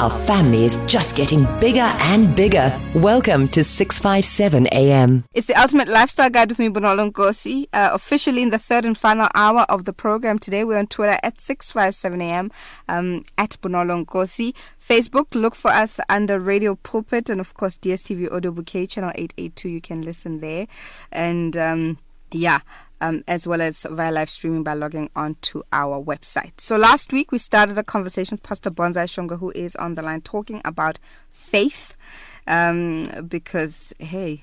Our family is just getting bigger and bigger. Welcome to 657 AM. It's the Ultimate Lifestyle Guide with me, Bonolo Nkosi. Officially in the third and final hour of the program today, we're on Twitter at 657 AM, at Bonolo Nkosi. Facebook, look for us under Radio Pulpit and, of course, DSTV Audio Bouquet, channel 882. You can listen there. And, as well as via live streaming by logging on to our website. So last week we started a conversation with Pastor Bonsai Shongwe, who is on the line, talking about faith, because hey,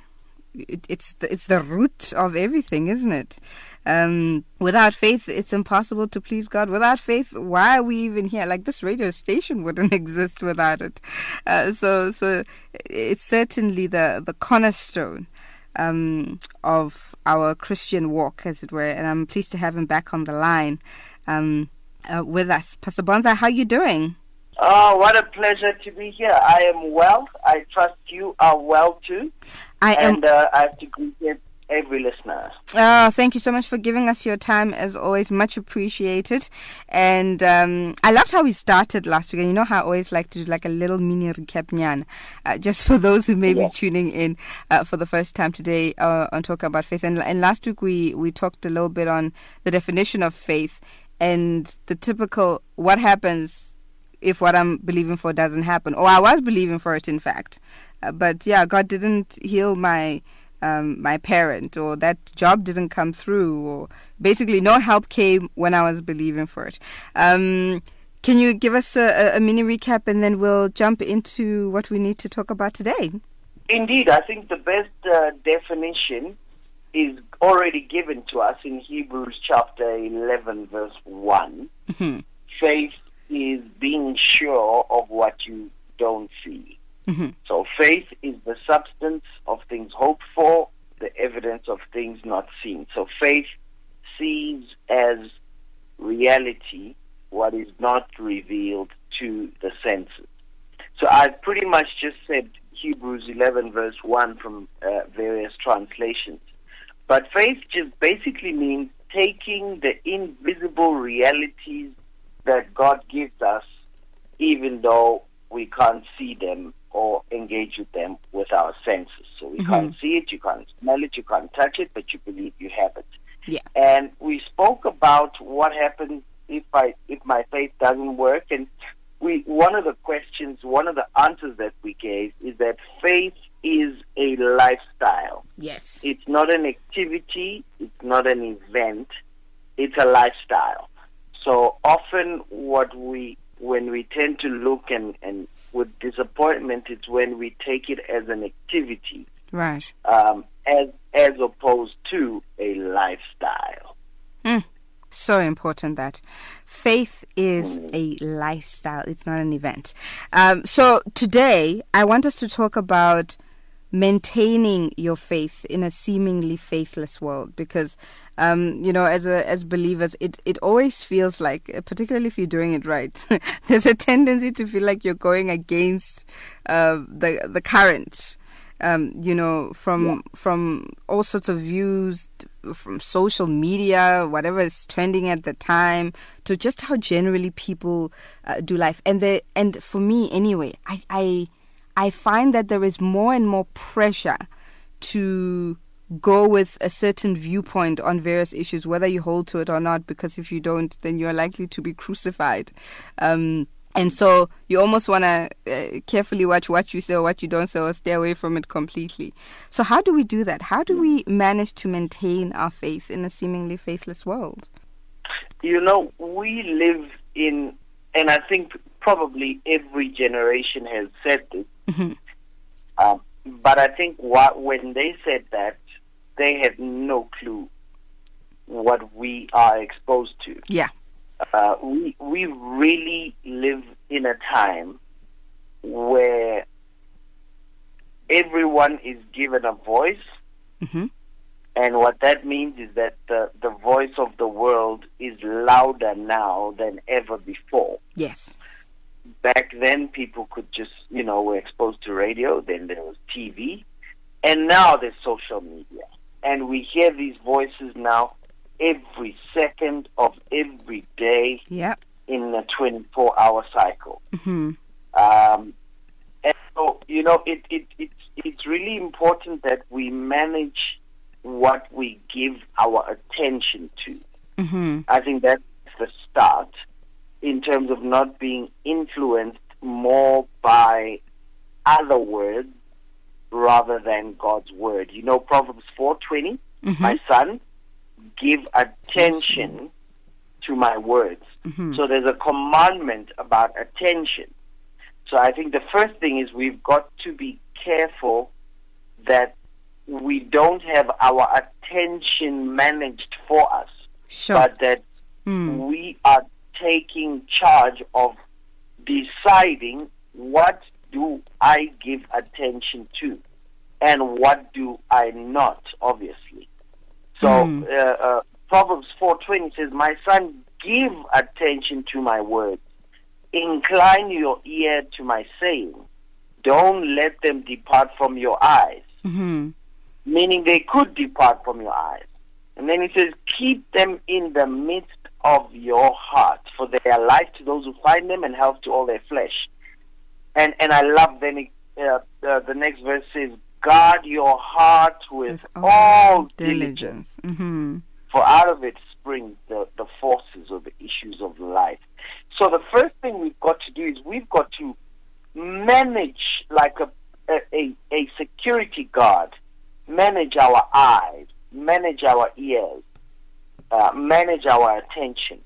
it's the root of everything, isn't it? Without faith, it's impossible to please God. Without faith, why are we even here? Like, this radio station wouldn't exist without it. So it's certainly the cornerstone of our Christian walk, as it were, and I'm pleased to have him back on the line with us. Pastor Bonsai, how are you doing? Oh, what a pleasure to be here. I am well. I trust you are well too. I have to greet every listener. Oh, thank you so much for giving us your time, as always. Much appreciated. And I loved how we started last week. And you know how I always like to do like a little mini recap nyan, just for those who may be tuning in for the first time today on Talking About Faith. And last week we talked a little bit on the definition of faith and the typical what happens if what I'm believing for doesn't happen. Or I was believing for it, in fact. But yeah, God didn't heal my parent, or that job didn't come through, or basically no help came when I was believing for it. Can you give us a mini recap, and then we'll jump into what we need to talk about today? Indeed, I think the best definition is already given to us in Hebrews chapter 11 verse 1. Mm-hmm. Faith is being sure of what you don't see. Mm-hmm. So faith is the substance of things hoped for, the evidence of things not seen. So faith sees as reality what is not revealed to the senses. So I've pretty much just said Hebrews 11 verse 1 from various translations. But faith just basically means taking the invisible realities that God gives us, even though we can't see them or engage with them with our senses. So we mm-hmm. can't see it, you can't smell it, you can't touch it, but you believe you have it. Yeah. And we spoke about what happens if my faith doesn't work. And one of the answers that we gave is that faith is a lifestyle. Yes. It's not an activity. It's not an event. It's a lifestyle. So often when we tend to look and with disappointment, it's when we take it as an activity, right? As opposed to a lifestyle. So important that faith is a lifestyle. It's not an event. So today I want us to talk about maintaining your faith in a seemingly faithless world, because as believers, it always feels like, particularly if you're doing it right, there's a tendency to feel like you're going against the current, from all sorts of views, from social media, whatever is trending at the time, to just how generally people do life. And for me anyway, I find that there is more and more pressure to go with a certain viewpoint on various issues, whether you hold to it or not, because if you don't, then you're likely to be crucified. And so you almost want to carefully watch what you say or what you don't say, or stay away from it completely. So how do we do that? How do we manage to maintain our faith in a seemingly faithless world? We live in, and I think probably every generation has said this, mm-hmm. But I think when they said that, they had no clue what we are exposed to. Yeah, we really live in a time where everyone is given a voice, mm-hmm. and what that means is that the voice of the world is louder now than ever before. Yes. Back then, people could just, were exposed to radio, then there was TV, and now there's social media. And we hear these voices now every second of every day in a 24-hour cycle. Mm-hmm. And so, you know, it's really important that we manage what we give our attention to. Mm-hmm. I think that's the start in terms of not being influenced more by other words rather than God's word. You know, Proverbs 4:20, mm-hmm. My son, give attention to my words. Mm-hmm. So there's a commandment about attention. So I think the first thing is we've got to be careful that we don't have our attention managed for us, sure, but that we are taking charge of deciding what do I give attention to and what do I not, obviously. So Proverbs 4:20 says, my son, give attention to my words. Incline your ear to my saying. Don't let them depart from your eyes. Mm-hmm. Meaning they could depart from your eyes. And then he says, keep them in the midst of your heart, for they are life to those who find them and health to all their flesh. And I love then the next verse says, guard your heart with all diligence. Mm-hmm. For out of it spring the forces or the issues of life. So the first thing we've got to do is we've got to manage, like a security guard, manage our eyes, manage our ears, manage our attention,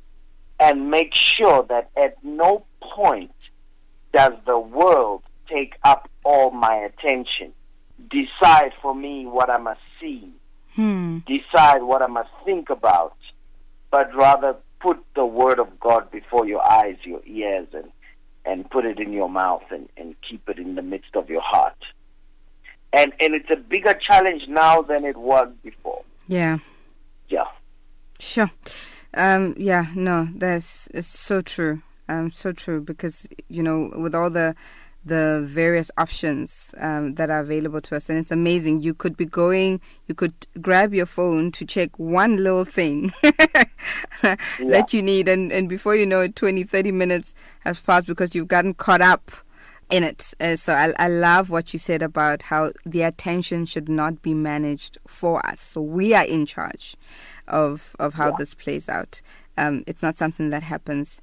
and make sure that at no point does the world take up all my attention, decide for me what I must see, decide what I must think about, but rather put the word of God before your eyes, your ears, and put it in your mouth and keep it in the midst of your heart. And it's a bigger challenge now than it was before. Yeah. Sure. It's so true. So true, because, you know, with all the various options that are available to us, and it's amazing. You could be going, you could grab your phone to check one little thing that you need, and before you know it, 20-30 minutes has passed because you've gotten caught up in it. So I love what you said about how the attention should not be managed for us. So we are in charge of how this plays out. It's not something that happens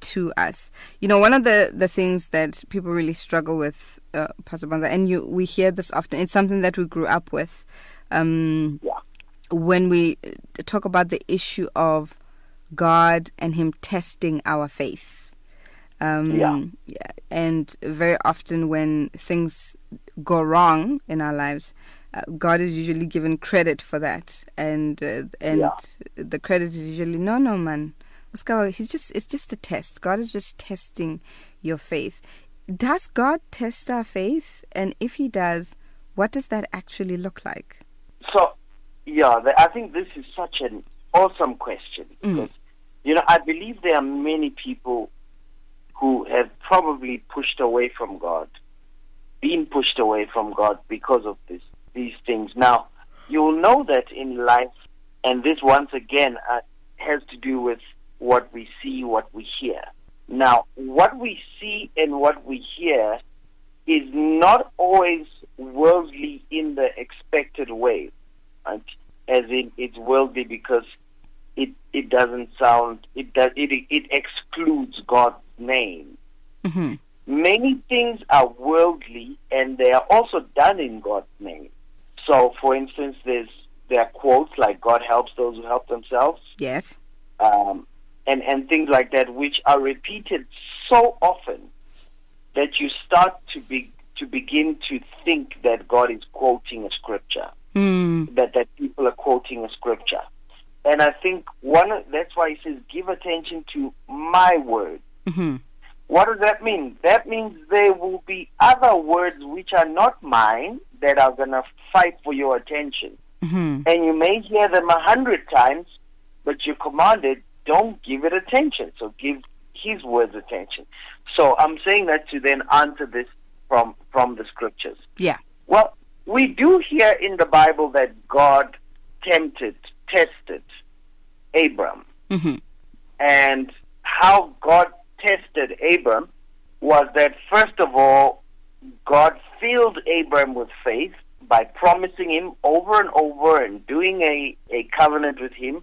to us. You know, one of the things that people really struggle with, Pastor Bonsai, and we hear this often, it's something that we grew up with. When we talk about the issue of God and Him testing our faith. And very often when things go wrong in our lives, God is usually given credit for that. And the credit is usually, no, man. It's just a test. God is just testing your faith. Does God test our faith? And if He does, what does that actually look like? So, I think this is such an awesome question. Because, you know, I believe there are many people who have probably pushed away from God, been pushed away from God because of these things. Now, you'll know that in life, and this once again has to do with what we see, what we hear. Now, what we see and what we hear is not always worldly in the expected way, right? As in, it's worldly because it doesn't sound, it excludes God's name. Mm-hmm. Many things are worldly and they are also done in God's name. So, for instance, there are quotes like, God helps those who help themselves. Yes. And things like that, which are repeated so often that you start to begin to think that God is quoting a scripture, that people are quoting a scripture. And I think that's why He says, give attention to my word. Mm-hmm. What does that mean? That means there will be other words which are not mine that are going to fight for your attention. Mm-hmm. And you may hear them 100 times, but you're commanded, don't give it attention. So give His words attention. So I'm saying that to then answer this from the scriptures. Yeah. Well, we do hear in the Bible that God tested Abram. Mm-hmm. And how God tested Abram was that, first of all, God filled Abraham with faith by promising him over and over and doing a covenant with him.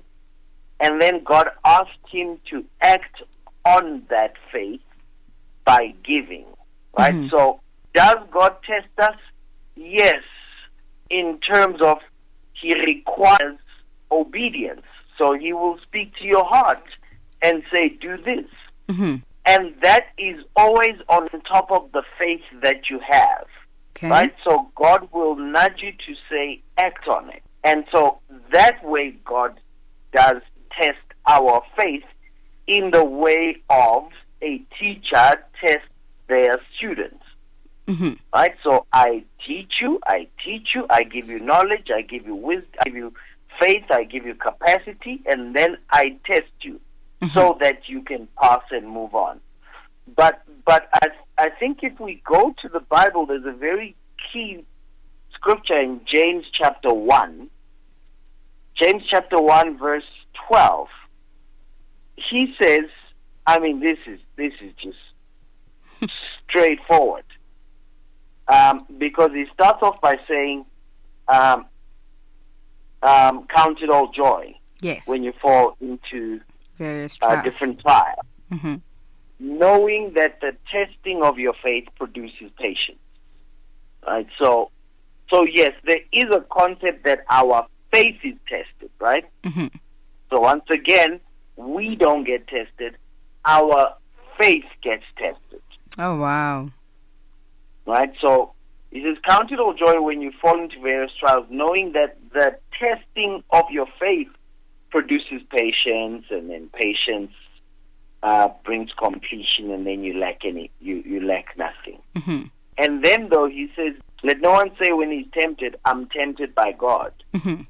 And then God asked him to act on that faith by giving, right? Mm-hmm. So does God test us? Yes, in terms of he requires obedience. So he will speak to your heart and say, do this. Mm-hmm. And that is always on top of the faith that you have, okay, right? So God will nudge you to say, act on it. And so that way God does test our faith in the way of a teacher tests their students, mm-hmm, right? So I teach you, I give you knowledge, I give you wisdom, I give you faith, I give you capacity, and then I test you, mm-hmm, so that you can pass and move on. But I think if we go to the Bible, there's a very key scripture in James chapter 1. James chapter 1 verse 12. He says, I mean, this is just straightforward, because he starts off by saying, count it all joy, yes, when you fall into various trials, different trials, mm-hmm, knowing that the testing of your faith produces patience. Right? So yes, there is a concept that our faith is tested, right? Mm-hmm. So once again, we don't get tested, our faith gets tested. Oh, wow. Right? So it says, count it all joy when you fall into various trials, knowing that the testing of your faith produces patience, and then patience brings completion, and then you lack nothing. Mm-hmm. And then, though, he says, let no one say when he's tempted, I'm tempted by God. Mm-hmm.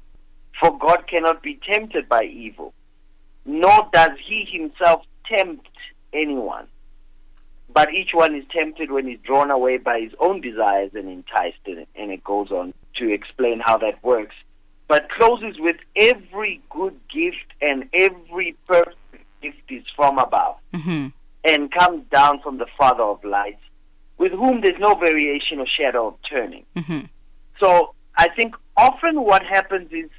For God cannot be tempted by evil, nor does he himself tempt anyone. But each one is tempted when he's drawn away by his own desires and enticed. And it goes on to explain how that works, but closes with, every good gift and every perfect gift is from above, mm-hmm, and comes down from the Father of lights, with whom there's no variation or shadow of turning. Mm-hmm. So I think often what happens is,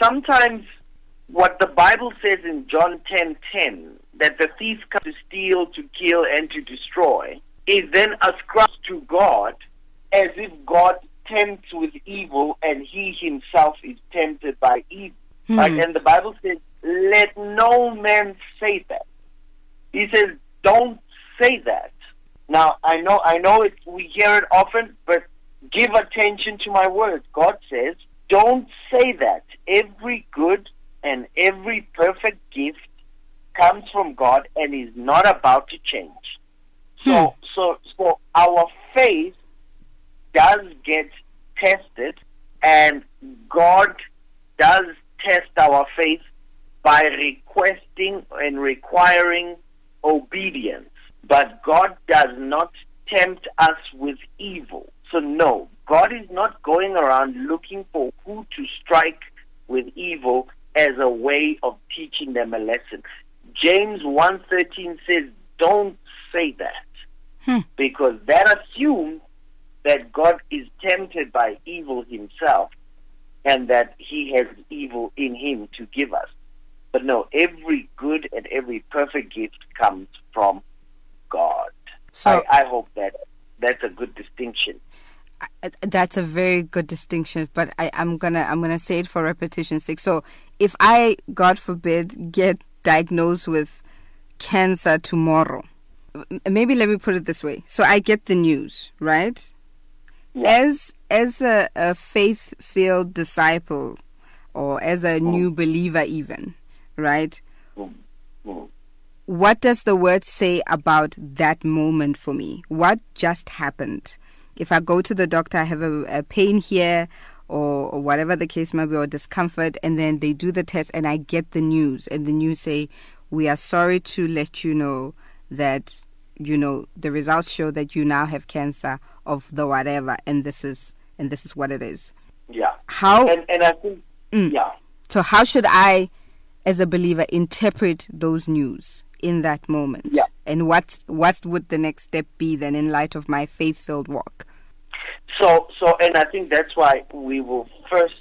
sometimes what the Bible says in John 10:10, that the thief comes to steal, to kill, and to destroy, is then ascribed to God, as if God tempts with evil and he himself is tempted by evil. Mm-hmm. Right? And the Bible says, let no man say that. He says, don't say that. Now, I know it, we hear it often, but give attention to my words. God says, don't say that. Every good and every perfect gift comes from God and is not about to change. So our faith does get tested, and God does test our faith by requesting and requiring obedience. But God does not tempt us with evil. So no, God is not going around looking for who to strike with evil as a way of teaching them a lesson. James 1:13 says, don't say that, because that assumes that God is tempted by evil himself and that he has evil in him to give us. But no, every good and every perfect gift comes from God. So I hope that's a good distinction. That's a very good distinction, but I'm gonna say it for repetition's sake. So if I, God forbid, get diagnosed with cancer tomorrow, maybe let me put it this way. So I get the news, right? Yeah. As a faith-filled disciple, or as a new believer even, right? Mm-hmm. What does the word say about that moment for me? What just happened? If I go to the doctor, I have a pain here, or whatever the case may be, or discomfort, and then they do the test and I get the news, and the news say, we are sorry to let you know that, you know, the results show that you now have cancer of the whatever, and this is what it is. Yeah. How? And I think, yeah. So how should I, as a believer, interpret those news in that moment? Yeah. And what would the next step be then in light of my faith-filled walk? So, and I think that's why we will first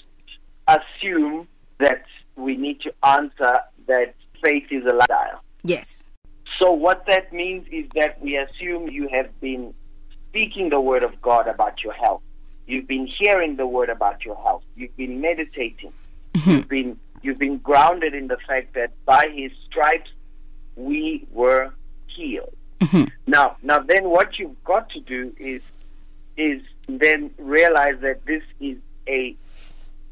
assume that we need to answer that faith is a lifestyle. Yes. So what that means is that we assume you have been speaking the word of God about your health. You've been hearing the word about your health. You've been meditating. Mm-hmm. You've been grounded in the fact that by his stripes we were healed. Mm-hmm. Now then what you've got to do is then realize that this is a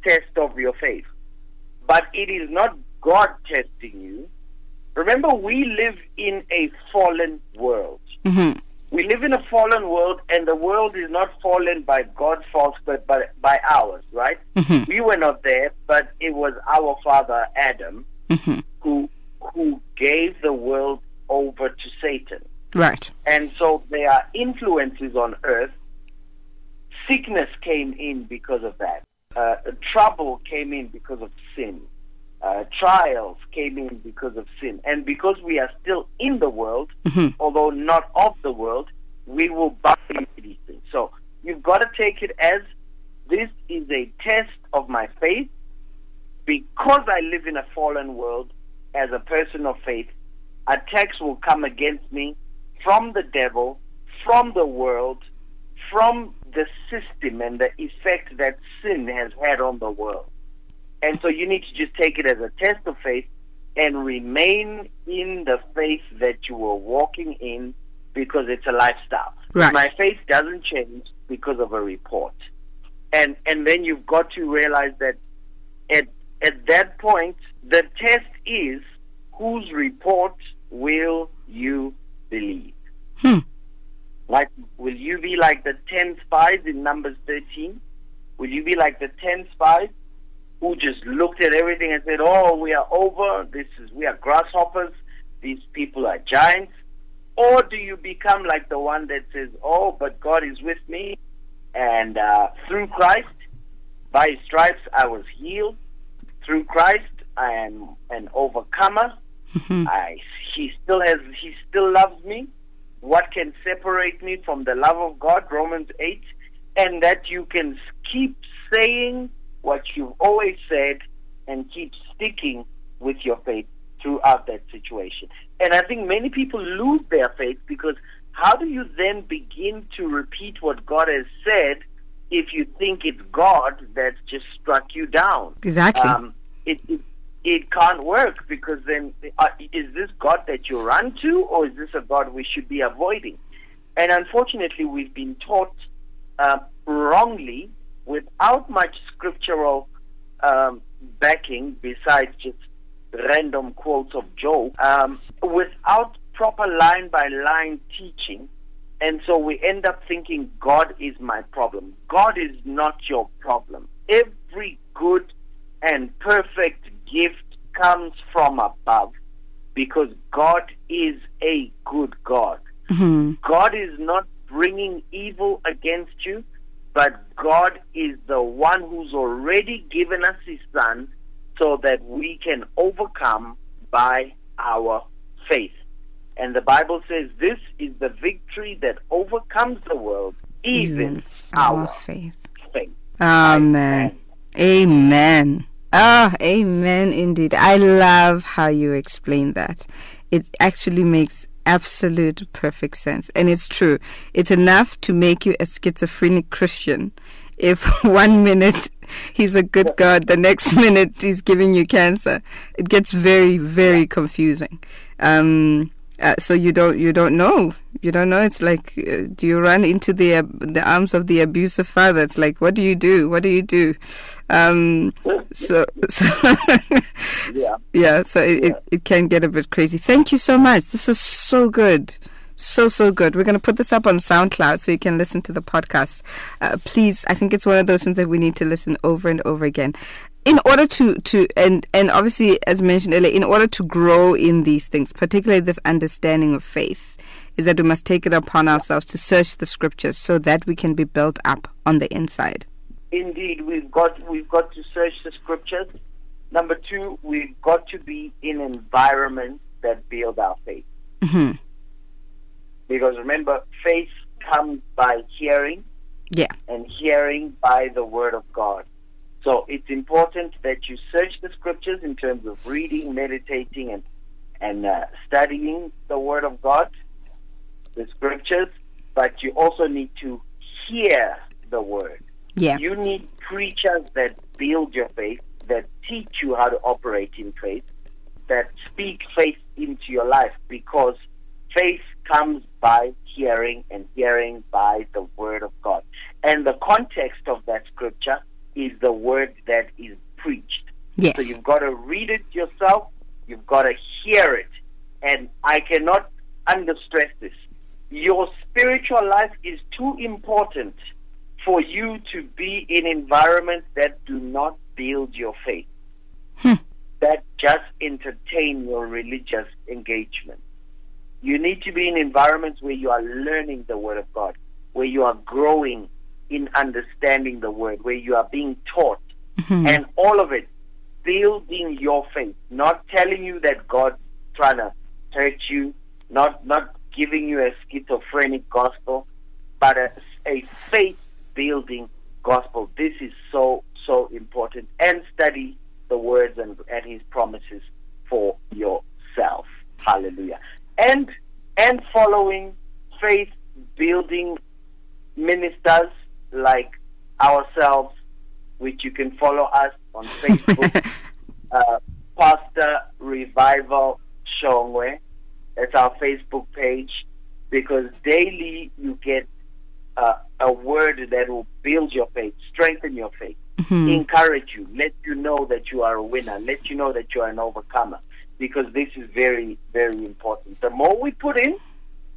test of your faith. But it is not God testing you. Remember, we live in a fallen world. Mm-hmm. We live in a fallen world, and the world is not fallen by God's fault, but by ours, right? Mm-hmm. We were not there, but it was our father, Adam, mm-hmm. who gave the world over to Satan. Right. And so there are influences on earth. Sickness came in because of that. Trouble came in because of sin. Trials came in because of sin. And because we are still in the world, mm-hmm. although not of the world, we will buy into these things. So you've got to take it as, this is a test of my faith. Because I live in a fallen world, as a person of faith, attacks will come against me from the devil, from the world, from the system and the effect that sin has had on the world. And so you need to just take it as a test of faith and remain in the faith that you were walking in, because it's a lifestyle. Right. My faith doesn't change because of a report. And then you've got to realize that at that point, the test is, whose report will you believe? Hmm. Like, will you be like the 10 spies in Numbers 13? Will you be like the 10 spies? Who just looked at everything and said, "Oh, we are over. We are grasshoppers. These people are giants." Or do you become like the one that says, "Oh, but God is with me, and through Christ, by His stripes I was healed. Through Christ I am an overcomer. Mm-hmm. He still loves me. What can separate me from the love of God?" Romans 8, and that you can keep saying what you've always said and keep sticking with your faith throughout that situation. And I think many people lose their faith, because how do you then begin to repeat what God has said if you think it's God that's just struck you down? Exactly. It can't work, because then is this God that you run to, or is this a God we should be avoiding? And unfortunately, we've been taught wrongly, without much scriptural backing, besides just random quotes of Job, without proper line-by-line teaching. And so we end up thinking, God is my problem. God is not your problem. Every good and perfect gift comes from above, because God is a good God. Mm-hmm. God is not bringing evil against you, but God is the one who's already given us His Son, so that we can overcome by our faith. And the Bible says, this is the victory that overcomes the world, even our faith. Amen. Amen. Ah, oh, amen indeed. I love how you explain that. It actually makes absolute perfect sense, and it's true. It's enough to make you a schizophrenic Christian if one minute he's a good God, the next minute he's giving you cancer. It gets very, very confusing. So you don't know. It's like, do you run into the arms of the abusive father? It's like, what do you do? It can get a bit crazy. Thank you so much. This was so good. So good. We're going to put this up on SoundCloud so you can listen to the podcast. Please, I think it's one of those things that we need to listen over and over again. In order to and obviously, as mentioned earlier, in order to grow in these things, particularly this understanding of faith, is that we must take it upon ourselves to search the scriptures so that we can be built up on the inside. Indeed, we've got to search the scriptures. Number two, we've got to be in environments that build our faith. Mm-hmm. Because remember, faith comes by hearing, and hearing by the Word of God. So it's important that you search the Scriptures in terms of reading, meditating, and studying the Word of God, the Scriptures, but you also need to hear the Word. Yeah. You need preachers that build your faith, that teach you how to operate in faith, that speak faith into your life, because faith comes by hearing and hearing by the Word of God. And the context of that Scripture is the Word that is preached. Yes. So you've got to read it yourself, you've got to hear it. And I cannot understress this. Your spiritual life is too important for you to be in environments that do not build your faith, that just entertain your religious engagement. You need to be in environments where you are learning the Word of God, where you are growing in understanding the Word, where you are being taught, and all of it building your faith, not telling you that God's trying to hurt you, not giving you a schizophrenic gospel, but a faith-building gospel. This is so, so important. And study the words and His promises for yourself. Hallelujah. And following faith-building ministers like ourselves, which you can follow us on Facebook, Pastor Revival Shongwe. That's our Facebook page, because daily you get a word that will build your faith, strengthen your faith, encourage you, let you know that you are a winner, let you know that you are an overcomer, because this is very, very important. The more we put in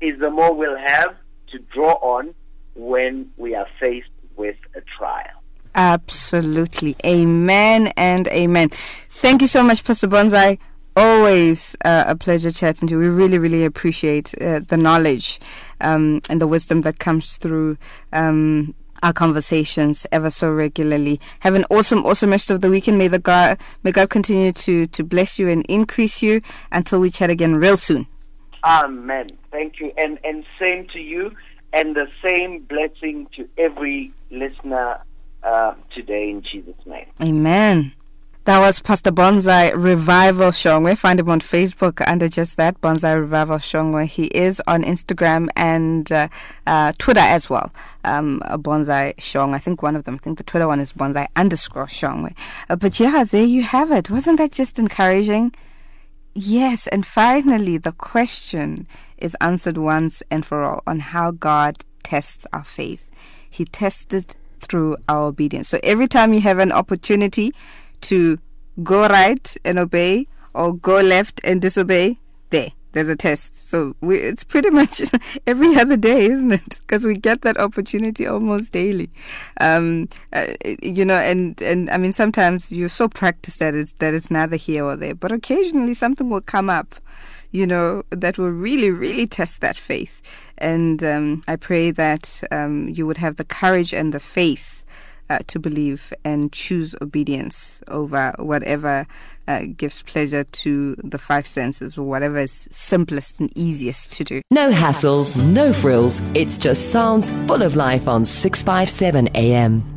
is the more we'll have to draw on when we are faced with a trial. Absolutely. Amen and amen. Thank you so much, Pastor Bonsai. Always a pleasure chatting to you. We really, really appreciate the knowledge and the wisdom that comes through our conversations ever so regularly. Have an awesome, awesome rest of the weekend. May God continue to bless you and increase you until we chat again real soon. Amen. Thank you. And same to you, and the same blessing to every listener today in Jesus' name. Amen. That was Pastor Bonsai Revival Shongwe. Find him on Facebook under just that, Bonsai Revival Shongwe. He is on Instagram and Twitter as well, Bonsai Shongwe. I think one of them, I think the Twitter one is Bonsai_Shongwe. But yeah, there you have it. Wasn't that just encouraging? Yes, and finally, the question is answered once and for all on how God tests our faith. He tested through our obedience. So every time you have an opportunity to go right and obey, or go left and disobey, there's a test. So it's pretty much every other day, isn't it? Because we get that opportunity almost daily. And I mean, sometimes you're so practiced that it's neither here or there, but occasionally something will come up, that will really, really test that faith. And I pray that you would have the courage and the faith to believe and choose obedience over whatever gives pleasure to the five senses, or whatever is simplest and easiest to do. No hassles, no frills. It's just sounds full of life on 657 AM.